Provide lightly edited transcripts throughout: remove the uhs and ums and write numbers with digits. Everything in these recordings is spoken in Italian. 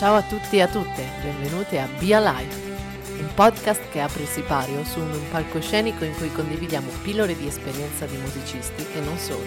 Ciao a tutti e a tutte, benvenuti a Be Live, un podcast che apre il sipario su un palcoscenico in cui condividiamo pillole di esperienza di musicisti e non solo.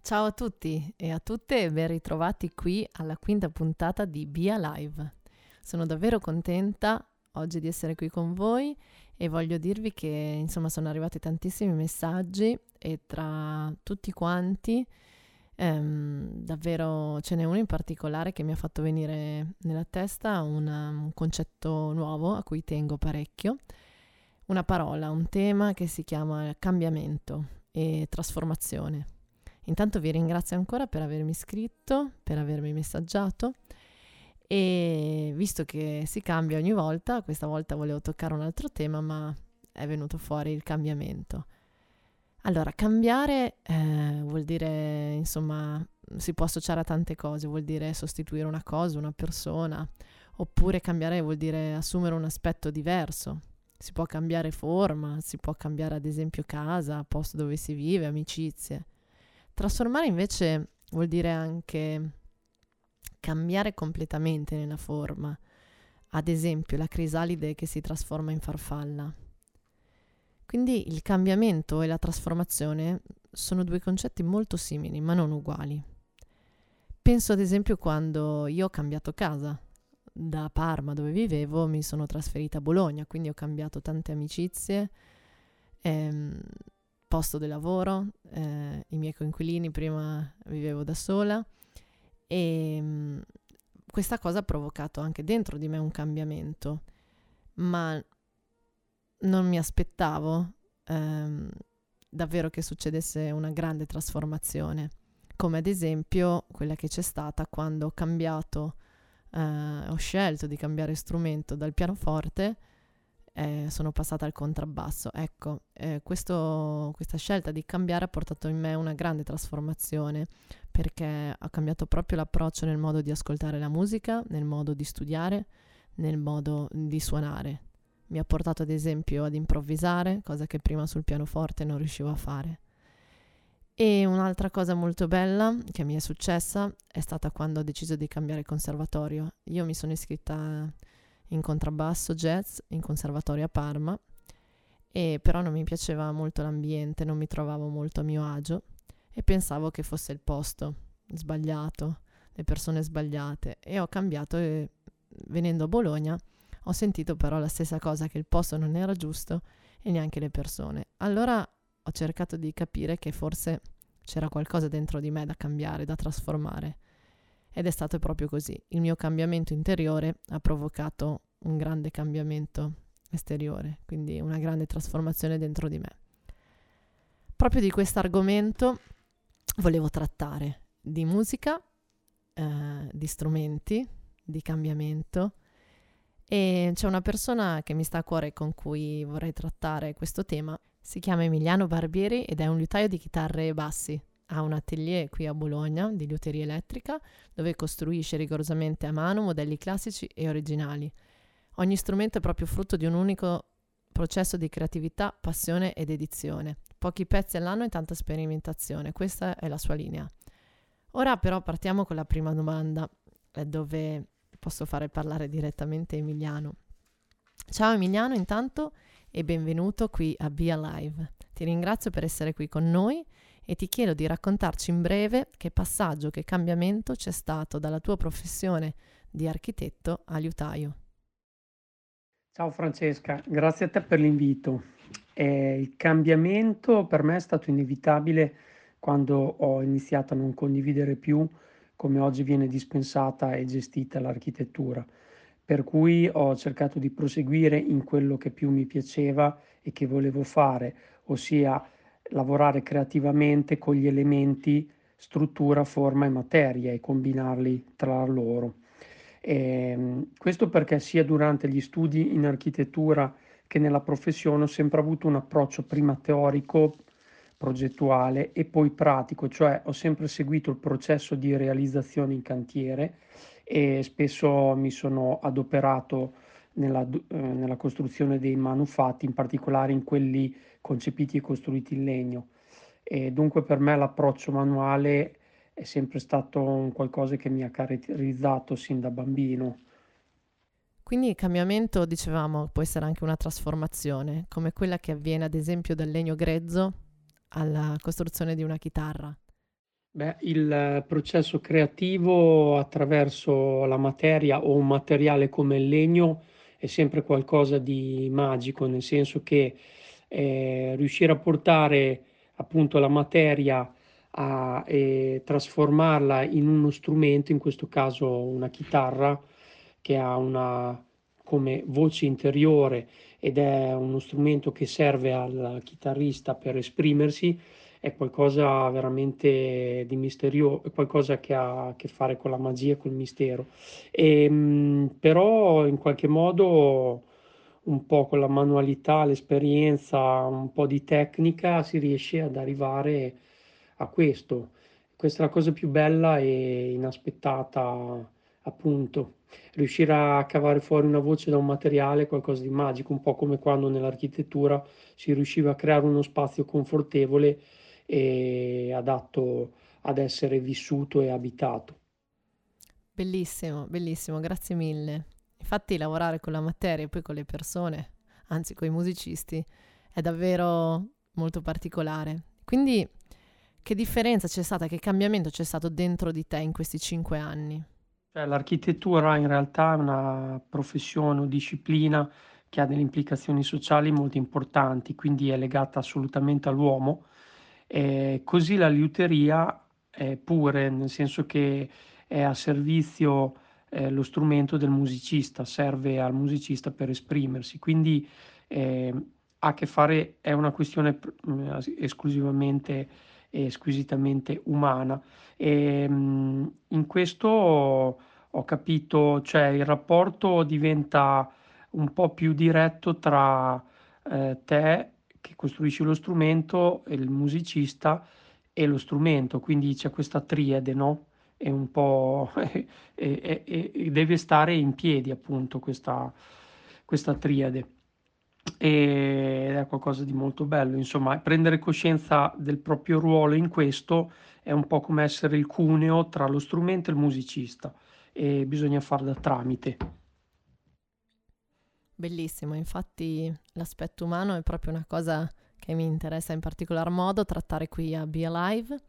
Ciao a tutti e a tutte e ben ritrovati qui alla quinta puntata di Be Live. Sono davvero contenta oggi di essere qui con voi e voglio dirvi che insomma sono arrivati tantissimi messaggi e tra tutti quanti davvero ce n'è uno in particolare che mi ha fatto venire nella testa un concetto nuovo a cui tengo parecchio, una parola, un tema che si chiama cambiamento e trasformazione. Intanto vi ringrazio ancora per avermi scritto, per avermi messaggiato e visto che si cambia ogni volta, questa volta volevo toccare un altro tema ma è venuto fuori il cambiamento. Allora, cambiare vuol dire, insomma, si può associare a tante cose, vuol dire sostituire una cosa, una persona, oppure cambiare vuol dire assumere un aspetto diverso. Si può cambiare forma, si può cambiare ad esempio casa, posto dove si vive, amicizie. Trasformare invece vuol dire anche cambiare completamente nella forma, ad esempio la crisalide che si trasforma in farfalla. Quindi il cambiamento e la trasformazione sono due concetti molto simili, ma non uguali. Penso ad esempio quando io ho cambiato casa. Da Parma, dove vivevo, mi sono trasferita a Bologna, quindi ho cambiato tante amicizie, posto di lavoro, i miei coinquilini, prima vivevo da sola, e questa cosa ha provocato anche dentro di me un cambiamento, ma non mi aspettavo davvero che succedesse una grande trasformazione, come ad esempio quella che c'è stata quando ho cambiato, ho scelto di cambiare strumento dal pianoforte, sono passata al contrabbasso. Ecco, questa scelta di cambiare ha portato in me una grande trasformazione perché ho cambiato proprio l'approccio nel modo di ascoltare la musica, nel modo di studiare, nel modo di suonare. Mi ha portato ad esempio ad improvvisare, cosa che prima sul pianoforte non riuscivo a fare. E un'altra cosa molto bella che mi è successa è stata quando ho deciso di cambiare conservatorio. Io mi sono iscritta in contrabbasso jazz in conservatorio a Parma, e però non mi piaceva molto l'ambiente, non mi trovavo molto a mio agio e pensavo che fosse il posto sbagliato, le persone sbagliate, e ho cambiato e venendo a Bologna ho sentito però la stessa cosa, che il posto non era giusto e neanche le persone. Allora ho cercato di capire che forse c'era qualcosa dentro di me da cambiare, da trasformare. Ed è stato proprio così. Il mio cambiamento interiore ha provocato un grande cambiamento esteriore, quindi una grande trasformazione dentro di me. Proprio di questo argomento volevo trattare, di musica, di strumenti, di cambiamento. E c'è una persona che mi sta a cuore con cui vorrei trattare questo tema. Si chiama Emiliano Barbieri ed è un liutaio di chitarre e bassi. Ha un atelier qui a Bologna di liuteria elettrica dove costruisce rigorosamente a mano modelli classici e originali. Ogni strumento è proprio frutto di un unico processo di creatività, passione ed edizione. Pochi pezzi all'anno e tanta sperimentazione. Questa è la sua linea. Ora però partiamo con la prima domanda, dove posso fare parlare direttamente Emiliano. Ciao Emiliano intanto e benvenuto qui a Be Alive. Ti ringrazio per essere qui con noi e ti chiedo di raccontarci in breve che passaggio, che cambiamento c'è stato dalla tua professione di architetto a liutaio. Ciao Francesca, grazie a te per l'invito. Il cambiamento per me è stato inevitabile quando ho iniziato a non condividere più come oggi viene dispensata e gestita l'architettura, per cui ho cercato di proseguire in quello che più mi piaceva e che volevo fare, ossia lavorare creativamente con gli elementi struttura, forma e materia e combinarli tra loro. Questo perché sia durante gli studi in architettura che nella professione ho sempre avuto un approccio prima teorico, progettuale e poi pratico, cioè ho sempre seguito il processo di realizzazione in cantiere e spesso mi sono adoperato nella costruzione dei manufatti, in particolare in quelli concepiti e costruiti in legno. E dunque per me l'approccio manuale è sempre stato un qualcosa che mi ha caratterizzato sin da bambino. Quindi il cambiamento, dicevamo, può essere anche una trasformazione, come quella che avviene ad esempio dal legno grezzo alla costruzione di una chitarra. Beh, il processo creativo attraverso la materia o un materiale come il legno è sempre qualcosa di magico, nel senso che riuscire a portare appunto la materia a trasformarla in uno strumento, in questo caso una chitarra, che ha una come voce interiore ed è uno strumento che serve al chitarrista per esprimersi, è qualcosa veramente di misterio, è qualcosa che ha a che fare con la magia, col mistero. Però in qualche modo un po' con la manualità, l'esperienza, un po' di tecnica si riesce ad arrivare a questo. Questa è la cosa più bella e inaspettata, appunto. Riuscire a cavare fuori una voce da un materiale, qualcosa di magico, un po' come quando nell'architettura si riusciva a creare uno spazio confortevole e adatto ad essere vissuto e abitato. Bellissimo, bellissimo, grazie mille. Infatti lavorare con la materia e poi con le persone, anzi con i musicisti, è davvero molto particolare. Quindi che differenza c'è stata, che cambiamento c'è stato dentro di te in questi 5 anni? L'architettura in realtà è una professione o disciplina che ha delle implicazioni sociali molto importanti, quindi è legata assolutamente all'uomo. Così la liuteria è pure, nel senso che è a servizio lo strumento del musicista, serve al musicista per esprimersi, quindi ha a che fare, è una questione esclusivamente squisitamente umana. E in questo ho capito, cioè il rapporto diventa un po' più diretto tra te che costruisci lo strumento e il musicista e lo strumento, quindi c'è questa triade, no? È un po' e deve stare in piedi appunto questa triade. Ed è qualcosa di molto bello, insomma, prendere coscienza del proprio ruolo in questo è un po' come essere il cuneo tra lo strumento e il musicista, e bisogna far da tramite. Bellissimo, infatti l'aspetto umano è proprio una cosa che mi interessa in particolar modo trattare qui a Be Live,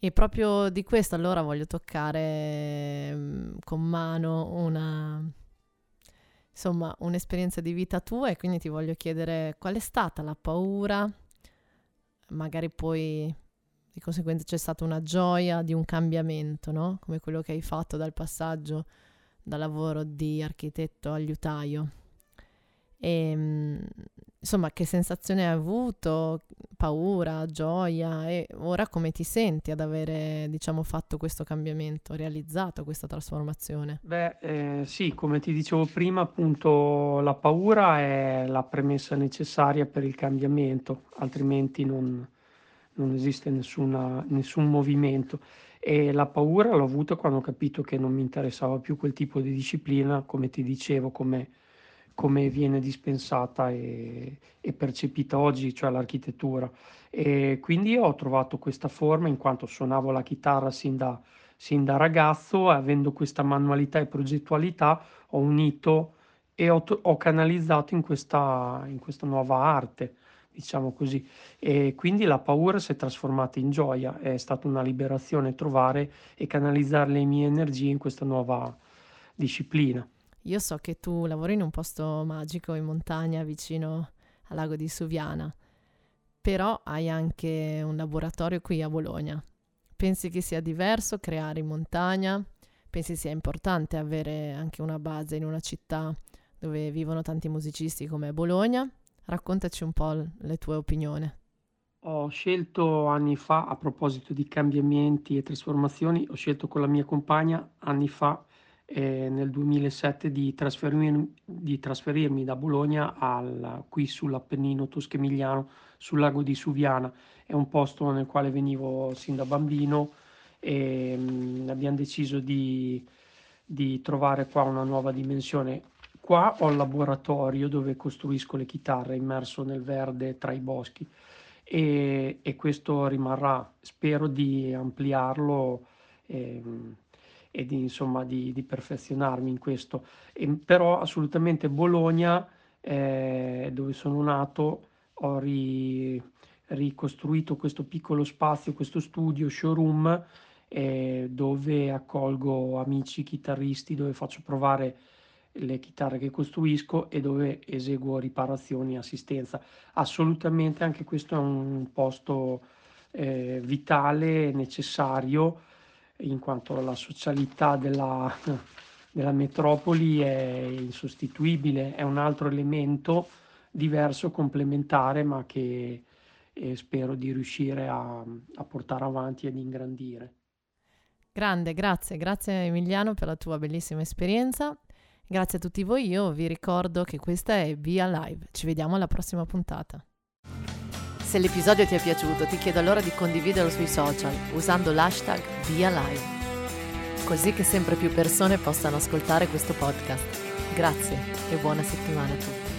e proprio di questo allora voglio toccare con mano un'esperienza di vita tua, e quindi ti voglio chiedere qual è stata la paura, magari poi di conseguenza c'è stata una gioia di un cambiamento, no? Come quello che hai fatto dal passaggio da lavoro di architetto a liutaio. Insomma, che sensazione hai avuto? Paura, gioia, e ora come ti senti ad avere, fatto questo cambiamento, realizzato questa trasformazione? Sì, come ti dicevo prima, appunto la paura è la premessa necessaria per il cambiamento, altrimenti non esiste nessun movimento. E la paura l'ho avuta quando ho capito che non mi interessava più quel tipo di disciplina, come ti dicevo, come viene dispensata e percepita oggi, cioè l'architettura. E quindi ho trovato questa forma, in quanto suonavo la chitarra sin da ragazzo, e avendo questa manualità e progettualità ho unito e ho canalizzato in questa nuova arte, diciamo così. E quindi la paura si è trasformata in gioia, è stata una liberazione trovare e canalizzare le mie energie in questa nuova disciplina. Io so che tu lavori in un posto magico in montagna vicino al lago di Suviana, però hai anche un laboratorio qui a Bologna. Pensi che sia diverso creare in montagna? Pensi sia importante avere anche una base in una città dove vivono tanti musicisti come Bologna? Raccontaci un po' le tue opinioni. Ho scelto anni fa, a proposito di cambiamenti e trasformazioni, ho scelto con la mia compagna anni fa, nel 2007, di trasferirmi da Bologna qui sull'Appennino tosco-emiliano, sul lago di Suviana. È un posto nel quale venivo sin da bambino, e abbiamo deciso di trovare qua una nuova dimensione. Qua ho il laboratorio dove costruisco le chitarre, immerso nel verde tra i boschi, e questo rimarrà. Spero di ampliarlo e di, insomma, di perfezionarmi in questo. Però assolutamente Bologna, dove sono nato, ho ricostruito questo piccolo spazio, questo studio, showroom, dove accolgo amici chitarristi, dove faccio provare le chitarre che costruisco e dove eseguo riparazioni e assistenza. Assolutamente anche questo è un posto vitale, necessario, in quanto la socialità della metropoli è insostituibile, è un altro elemento diverso, complementare, ma che spero di riuscire a portare avanti e ad ingrandire. Grande, grazie Emiliano per la tua bellissima esperienza. Grazie a tutti voi, io vi ricordo che questa è Be Live. Ci vediamo alla prossima puntata. Se l'episodio ti è piaciuto, ti chiedo allora di condividerlo sui social usando l'hashtag Be Live, così che sempre più persone possano ascoltare questo podcast. Grazie e buona settimana a tutti.